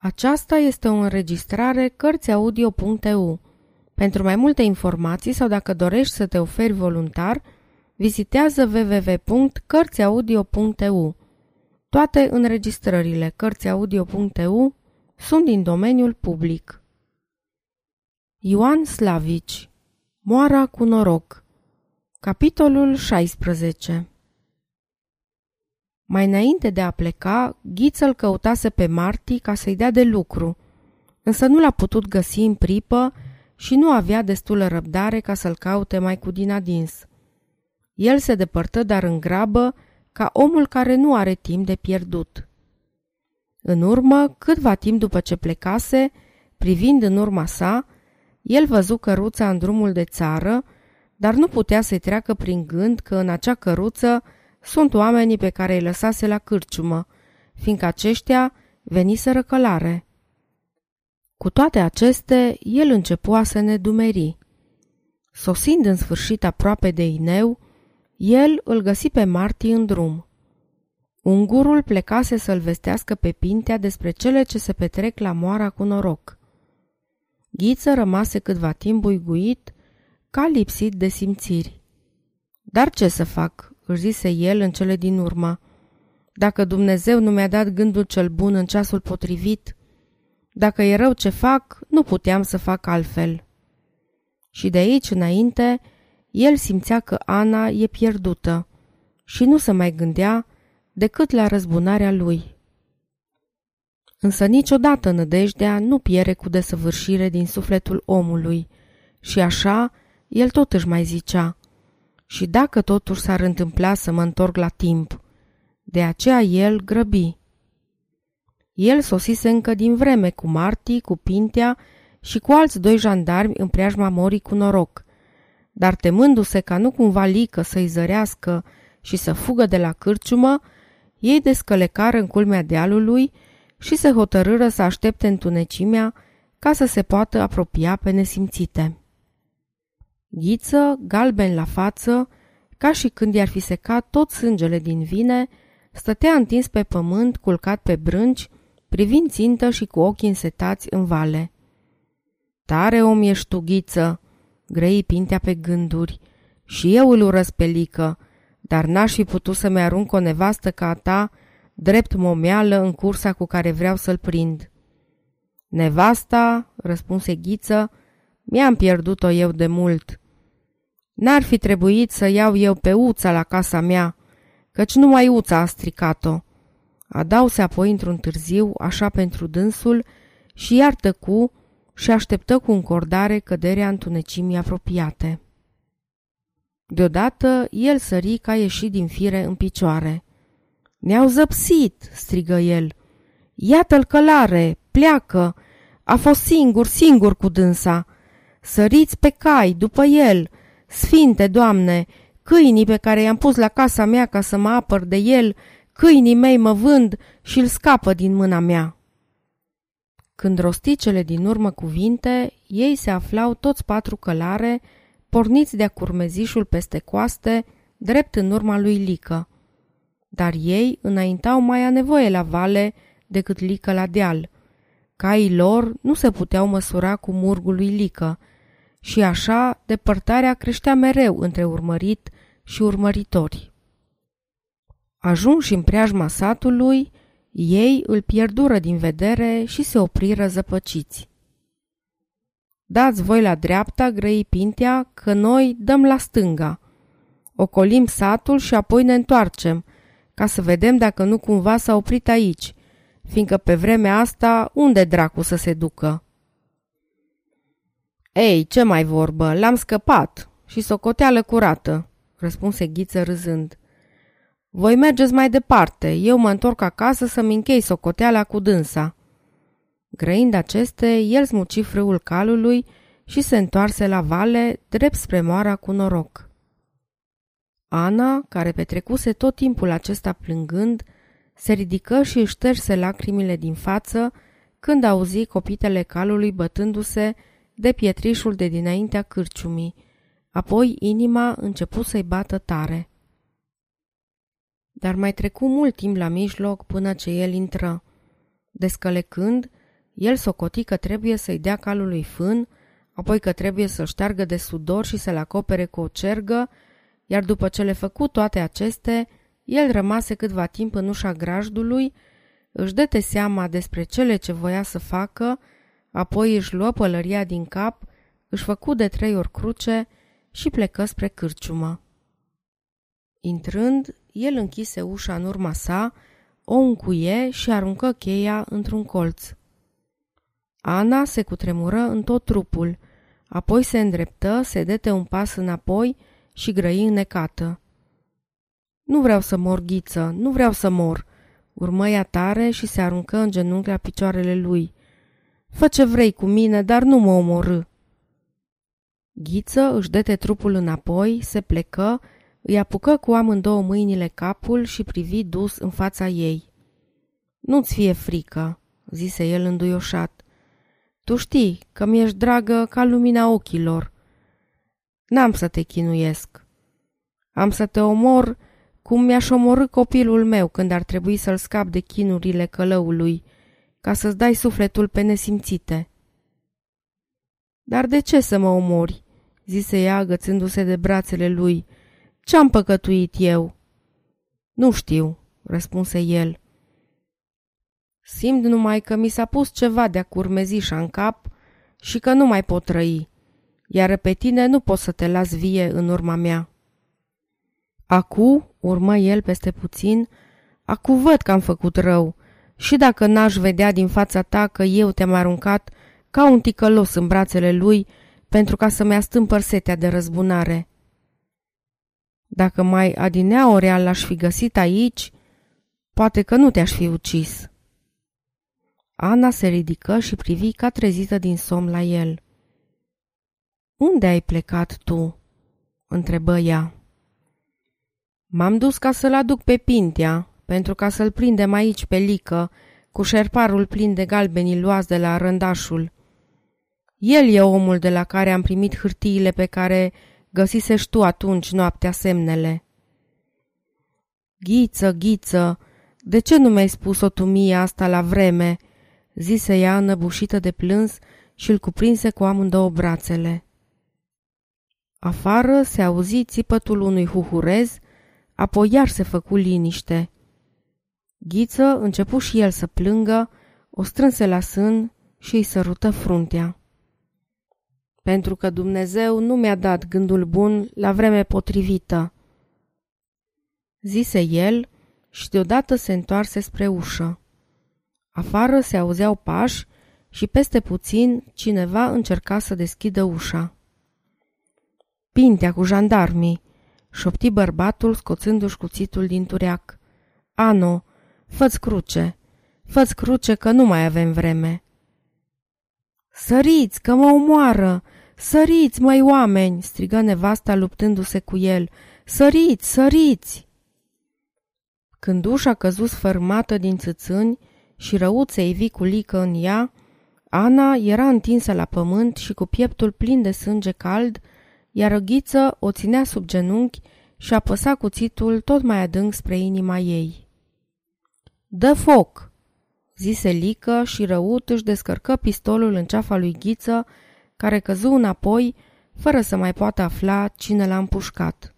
Aceasta este o înregistrare Cărțiaudio.eu. Pentru mai multe informații sau dacă dorești să te oferi voluntar, vizitează www.cărțiaudio.eu. Toate înregistrările Cărțiaudio.eu sunt din domeniul public. Ioan Slavici, Moara cu noroc. Capitolul 16. Mai înainte de a pleca, Ghiță îl căutase pe Marti ca să-i dea de lucru, însă nu l-a putut găsi în pripă și nu avea destulă răbdare ca să-l caute mai cu din adins. El se depărtă, dar în grabă, ca omul care nu are timp de pierdut. În urmă, câtva timp după ce plecase, privind în urma sa, el văzu căruța în drumul de țară, dar nu putea să-i treacă prin gând că în acea căruță sunt oamenii pe care îi lăsase la cârciumă, fiindcă aceștia veniseră călare. Cu toate acestea, el începua să nedumeri. Sosind în sfârșit aproape de Ineu, el îl găsi pe Marti în drum. Ungurul plecase să-l vestească pe Pintea despre cele ce se petrec la Moara cu noroc. Ghiță rămase câtva timp buiguit, ca lipsit de simțiri. Dar ce să fac, își zise el în cele din urmă. Dacă Dumnezeu nu mi-a dat gândul cel bun în ceasul potrivit, dacă e rău ce fac, nu puteam să fac altfel. Și de aici înainte, el simțea că Ana e pierdută și nu se mai gândea decât la răzbunarea lui. Însă niciodată nădejdea nu piere cu desăvârșire din sufletul omului și așa el tot își mai zicea: și dacă totuși s-ar întâmpla să mă întorc la timp. De aceea el grăbi. El sosise încă din vreme cu Marti, cu Pintea și cu alți doi jandarmi în preajma Morii cu noroc, dar temându-se ca nu cumva Lică să-i zărească și să fugă de la cârciumă, ei descălecară în culmea dealului și se hotărâră să aștepte întunecimea ca să se poată apropia pe nesimțite. Ghiță, galben la față, ca și când i-ar fi secat tot sângele din vine, stătea întins pe pământ, culcat pe brânci, privind țintă și cu ochii însetați în vale. "Tare om ești tu, Ghiță!" grăi Pintea pe gânduri. "Și eu îl urăsc pe Lică, dar n-aș fi putut să-mi arunc o nevastă ca a ta, drept momeală în cursa cu care vreau să-l prind." "Nevasta," răspunse Ghiță, "mi-am pierdut-o eu de mult. N-ar fi trebuit să iau eu pe Uța la casa mea, căci numai Uța a stricat-o." Adause apoi într-un târziu, așa pentru dânsul, și iar tăcu și așteptă cu încordare căderea întunecimii apropiate. Deodată el sări ca ieșit din fire în picioare. "Ne-au zăpsit!" strigă el. "Iată-l călare! Pleacă! A fost singur cu dânsa! Săriți pe cai, după el! Sfinte, Doamne, câinii pe care i-am pus la casa mea ca să mă apăr de el, câinii mei mă vând și îl scapă din mâna mea." Când rosti cele din urmă cuvinte, ei se aflau toți patru călare, porniți de-a curmezișul peste coaste, drept în urma lui Lică. Dar ei înaintau mai a nevoie la vale decât Lică la deal. Caii lor nu se puteau măsura cu murgul lui Lică și așa depărtarea creștea mereu între urmărit și urmăritori. Ajunși în preajma satului, ei îl pierdură din vedere și se opriră zăpăciți. "Dați voi la dreapta," grăi Pintea, "că noi dăm la stânga. Ocolim satul și apoi ne întoarcem, ca să vedem dacă nu cumva s-a oprit aici, fiindcă pe vremea asta unde dracu să se ducă?" "Ei, ce mai vorbă, l-am scăpat și socoteală curată," răspunse Ghiță râzând. "Voi mergeți mai departe, eu mă întorc acasă să-mi închei socoteala cu dânsa." Grăind aceste, el smuci frâul calului și se întoarse la vale, drept spre Moara cu noroc. Ana, care petrecuse tot timpul acesta plângând, se ridică și își șterse lacrimile din față când auzi copitele calului bătându-se de pietrișul de dinaintea cârciumii, apoi inima începu să-i bată tare. Dar mai trecu mult timp la mijloc până ce el intră. Descălecând, El socoti că trebuie să-i dea calul lui fân, apoi că trebuie să-l șteargă de sudor și să-l acopere cu o cergă, iar după ce le făcu toate aceste, el rămase câtva timp în ușa grajdului, își dăte seama despre cele ce voia să facă, apoi își luă pălăria din cap, își făcu de 3 ori cruce și plecă spre cârciumă. Intrând, el închise ușa în urma sa, o încuie și aruncă cheia într-un colț. Ana se cutremură în tot trupul, apoi se îndreptă, se dete un pas înapoi și grăi înnecată. Nu vreau să mor, Ghiță, nu vreau să mor!" Urmă ea tare și se aruncă în genunchi la picioarele lui. Fă ce vrei cu mine, dar nu mă omorâ!" Ghiță își dete trupul înapoi, se plecă, îi apucă cu amândouă mâinile capul și privi dus în fața ei. Nu-ți fie frică," zise el înduioșat. Tu știi că mi-ești dragă ca lumina ochilor. N-am să te chinuiesc. Am să te omor cum mi-aș omorâ copilul meu când ar trebui să-l scap de chinurile călăului, ca să-ți dai sufletul pe nesimțite." Dar de ce să mă omori?" zise ea agățându-se de brațele lui. Ce-am păcătuit eu?" Nu știu," răspunse el. Simt numai că mi s-a pus ceva de-a curmezișa în cap și că nu mai pot trăi, iar pe tine nu pot să te las vie în urma mea." Acu, urmă el peste puțin, acu văd că am făcut rău și dacă n-aș vedea din fața ta că eu te-am aruncat ca un ticălos în brațele lui pentru ca să-mi astâmpăr setea de răzbunare. Dacă mai adineaorea l-aș fi găsit aici, poate că nu te-aș fi ucis." Ana se ridică și privi ca trezită din somn la el. Unde ai plecat tu?" întrebă ea. M-am dus ca să-l aduc pe Pintea, pentru ca să-l prindem aici pe Lică, cu șerparul plin de galbeni luați de la Rândașul. El e omul de la care am primit hârtiile pe care găsisești tu atunci noaptea semnele." Ghiță, Ghiță, de ce nu mi-ai spus-o tu mie asta la vreme?" zise ea înăbușită de plâns și îl cuprinse cu amândouă brațele. Afară se auzi țipătul unui huhurez, apoi iar se făcu liniște. Ghiță începu și el să plângă, o strânse la sân și îi sărută fruntea. Pentru că Dumnezeu nu mi-a dat gândul bun la vreme potrivită," zise el și deodată se întoarse spre ușă. Afară se auzeau pași și peste puțin cineva încerca să deschidă ușa. Pintea cu jandarmii!" șopti bărbatul scoțându-și cuțitul din tureac. Ano, fă-ți cruce! Fă-ți cruce că nu mai avem vreme!" Săriți, că mă omoară! Săriți, măi oameni!" strigă nevasta luptându-se cu el. Săriți, săriți!" Când ușa căzu sfărmată din țâțâni și răuței vi cu Lică în ea, Ana era întinsă la pământ și cu pieptul plin de sânge cald, iar Ghiță o ținea sub genunchi și apăsa cuțitul tot mai adânc spre inima ei. Dă foc!" zise Lică și răut își descărcă pistolul în ceafa lui Ghiță, care căzu înapoi, fără să mai poată afla cine l-a împușcat.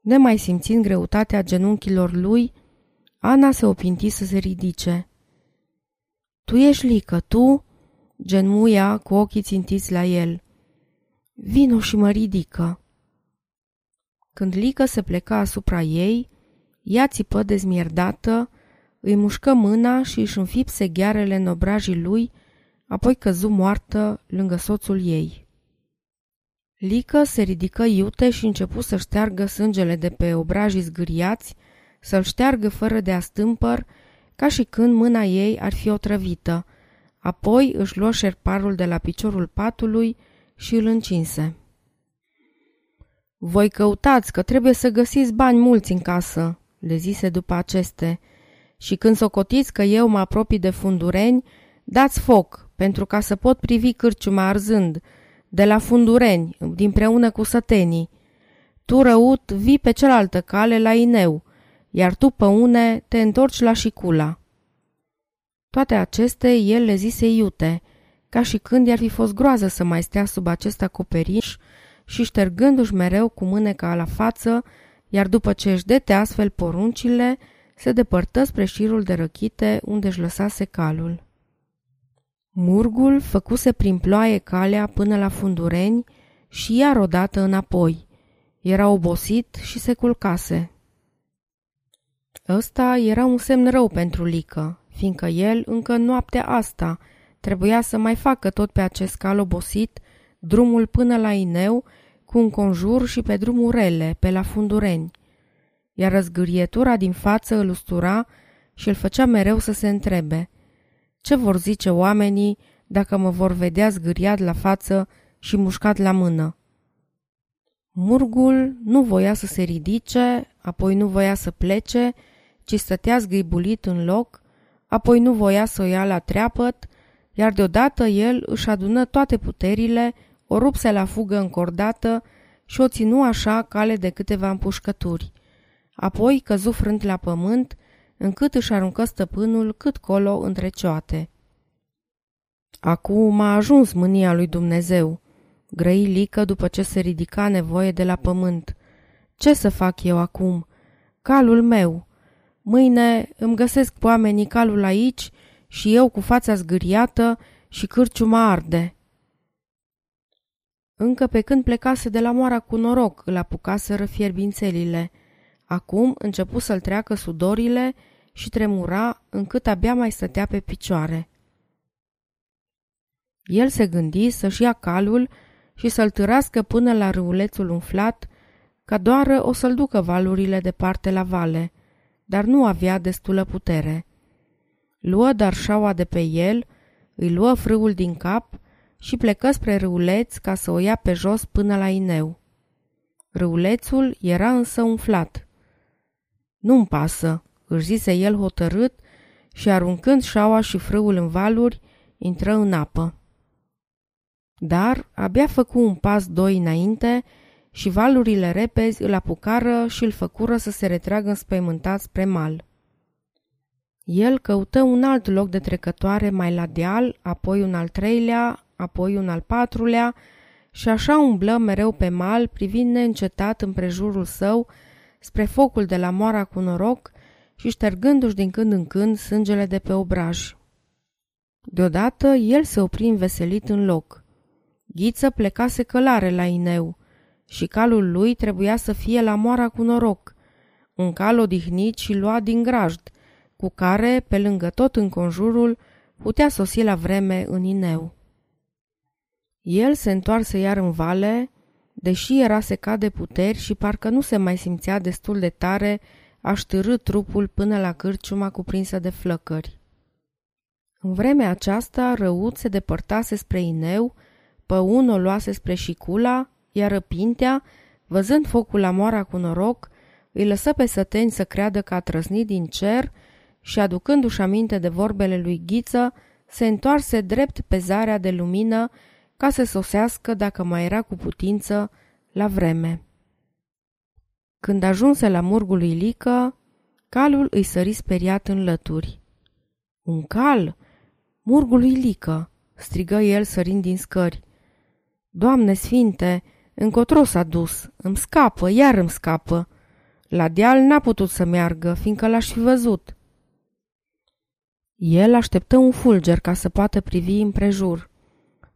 Nemai simțind greutatea genunchilor lui, Ana se opinti să se ridice. Tu ești Lică, tu?" genmuia cu ochii țintiți la el. Vino și mă ridică." Când Lică se pleca asupra ei, ea țipă dezmierdată, îi mușcă mâna și își înfipse ghearele în obrajii lui, apoi căzu moartă lângă soțul ei. Lică se ridică iute și începu să șteargă sângele de pe obrajii zgâriați, să-l șteargă fără de astâmpăr, ca și când mâna ei ar fi otrăvită, apoi își luă șerparul de la piciorul patului și îl încinse. Voi căutați că trebuie să găsiți bani mulți în casă," le zise după aceste, și când socotiți că eu mă apropii de Fundureni, dați foc, pentru ca să pot privi cârciuma arzând, de la Fundureni, dinpreună cu sătenii. Tu, Răut, vii pe cealaltă cale la Ineu, iar tu, Păune, te întorci la Șicula." Toate acestea el le zise iute, ca și când i-ar fi fost groază să mai stea sub acest acoperiș și ștergându-și mereu cu mâneca la față, iar după ce își dete astfel poruncile, se depărtă spre șirul de răchite unde își lăsase calul. Murgul făcuse prin ploaie calea până la Fundureni și iar odată înapoi. Era obosit și se culcase. Ăsta era un semn rău pentru Lică, fiindcă el încă noaptea asta trebuia să mai facă tot pe acest cal obosit drumul până la Ineu cu un conjur și pe drumul rele, pe la Fundureni, iar răzgârietura din față îl ustura și îl făcea mereu să se întrebe: ce vor zice oamenii dacă mă vor vedea zgâriat la față și mușcat la mână? Murgul nu voia să se ridice, apoi nu voia să plece, ci stătea zgâibulit în loc, apoi nu voia să o ia la treapăt, iar deodată el își adună toate puterile, o rupse la fugă încordată și o ținu așa cale de câteva împușcături. Apoi căzu frânt la pământ, încât își aruncă stăpânul cât colo între cioate. Acum a ajuns mânia lui Dumnezeu, grăi Lică după ce se ridica nevoie de la pământ. Ce să fac eu acum? Calul meu! Mâine îmi găsesc oamenii calul aici și eu cu fața zgâriată și cârciuma arde. Încă pe când plecase de la Moara cu noroc, îl apucaseră fierbințelile. Acum începu să-l treacă sudorile și tremura încât abia mai stătea pe picioare. El se gândi să-și ia calul și să-l târască până la râulețul umflat, ca doară o să-l ducă valurile de parte la vale, dar nu avea destulă putere. Luă darșaua de pe el, îi luă frâul din cap și plecă spre râuleț ca să o ia pe jos până la Ineu. Râulețul era însă umflat. Nu-mi pasă, își zise el hotărât și aruncând șaua și frâul în valuri, intră în apă. Dar abia făcu un pas doi înainte și valurile repezi îl apucară și îl făcură să se retragă înspăimântat spre mal. El căută un alt loc de trecătoare mai la deal, apoi un al treilea, apoi un al patrulea și așa umblă mereu pe mal, privind neîncetat împrejurul său spre focul de la Moara cu noroc și ștergându-și din când în când sângele de pe obraj. Deodată el se opri înveselit în loc. Ghiță plecase călare la Ineu și calul lui trebuia să fie la Moara cu noroc, un cal odihnit și luat din grajd, cu care, pe lângă tot înconjurul, putea sosi la vreme în Ineu. El se întoarse iar în vale, deși era secat de puteri și parcă nu se mai simțea destul de tare, a ștârâ trupul până la cârciuma cuprinsă de flăcări. În vremea aceasta, Răut se depărtase spre Ineu, Păun o luase spre Șicula, iar Răpintea, văzând focul la Moara cu noroc, îi lăsă pe săteni să creadă că a trăsnit din cer și, aducându-și aminte de vorbele lui Ghiță, se întoarse drept pe zarea de lumină ca să sosească, dacă mai era cu putință, la vreme. Când ajunse la murgul lui Lică, calul îi sări speriat în lături. Un cal? Murgul lui Lică!" strigă el sărind din scări. Doamne sfinte, încotro s-a dus, îmi scapă, iar îmi scapă. La deal n-a putut să meargă, fiindcă l-aș fi văzut." El așteptă un fulger ca să poată privi împrejur.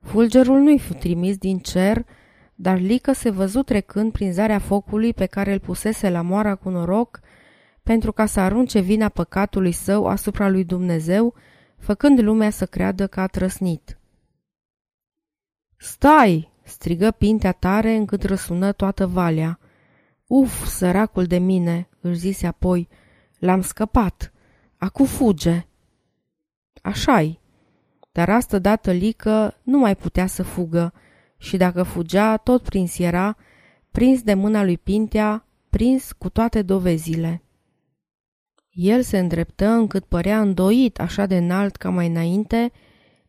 Fulgerul nu-i fu trimis din cer, dar Lică se văzu trecând prin zarea focului pe care îl pusese la Moara cu noroc pentru ca să arunce vina păcatului său asupra lui Dumnezeu, făcând lumea să creadă că a trăsnit. "Stai!" strigă Pintea tare încât răsună toată valea. "Uf, săracul de mine!" își zise apoi. "L-am scăpat! Acu fuge!" "Așa-i!" Dar astădată Lică nu mai putea să fugă și dacă fugea, tot prins era, prins de mâna lui Pintea, prins cu toate dovezile. El se îndreptă încât părea îndoit așa de înalt ca mai înainte,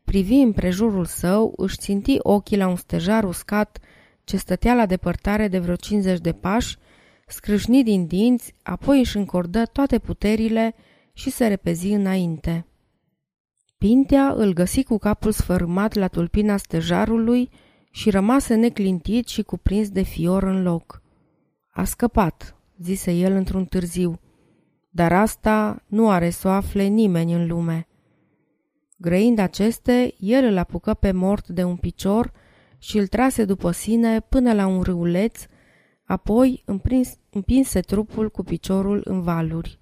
privi împrejurul său, își ținti ochii la un stejar uscat ce stătea la depărtare de vreo 50 de pași, scrâșni din dinți, apoi își încordă toate puterile și se repezi înainte. Pintea îl găsi cu capul sfărâmat la tulpina stejarului și rămase neclintit și cuprins de fior în loc. "A scăpat," zise el într-un târziu, "dar asta nu are să o afle nimeni în lume." Grăind aceste, el îl apucă pe mort de un picior și îl trase după sine până la un râuleț, apoi împinse trupul cu piciorul în valuri.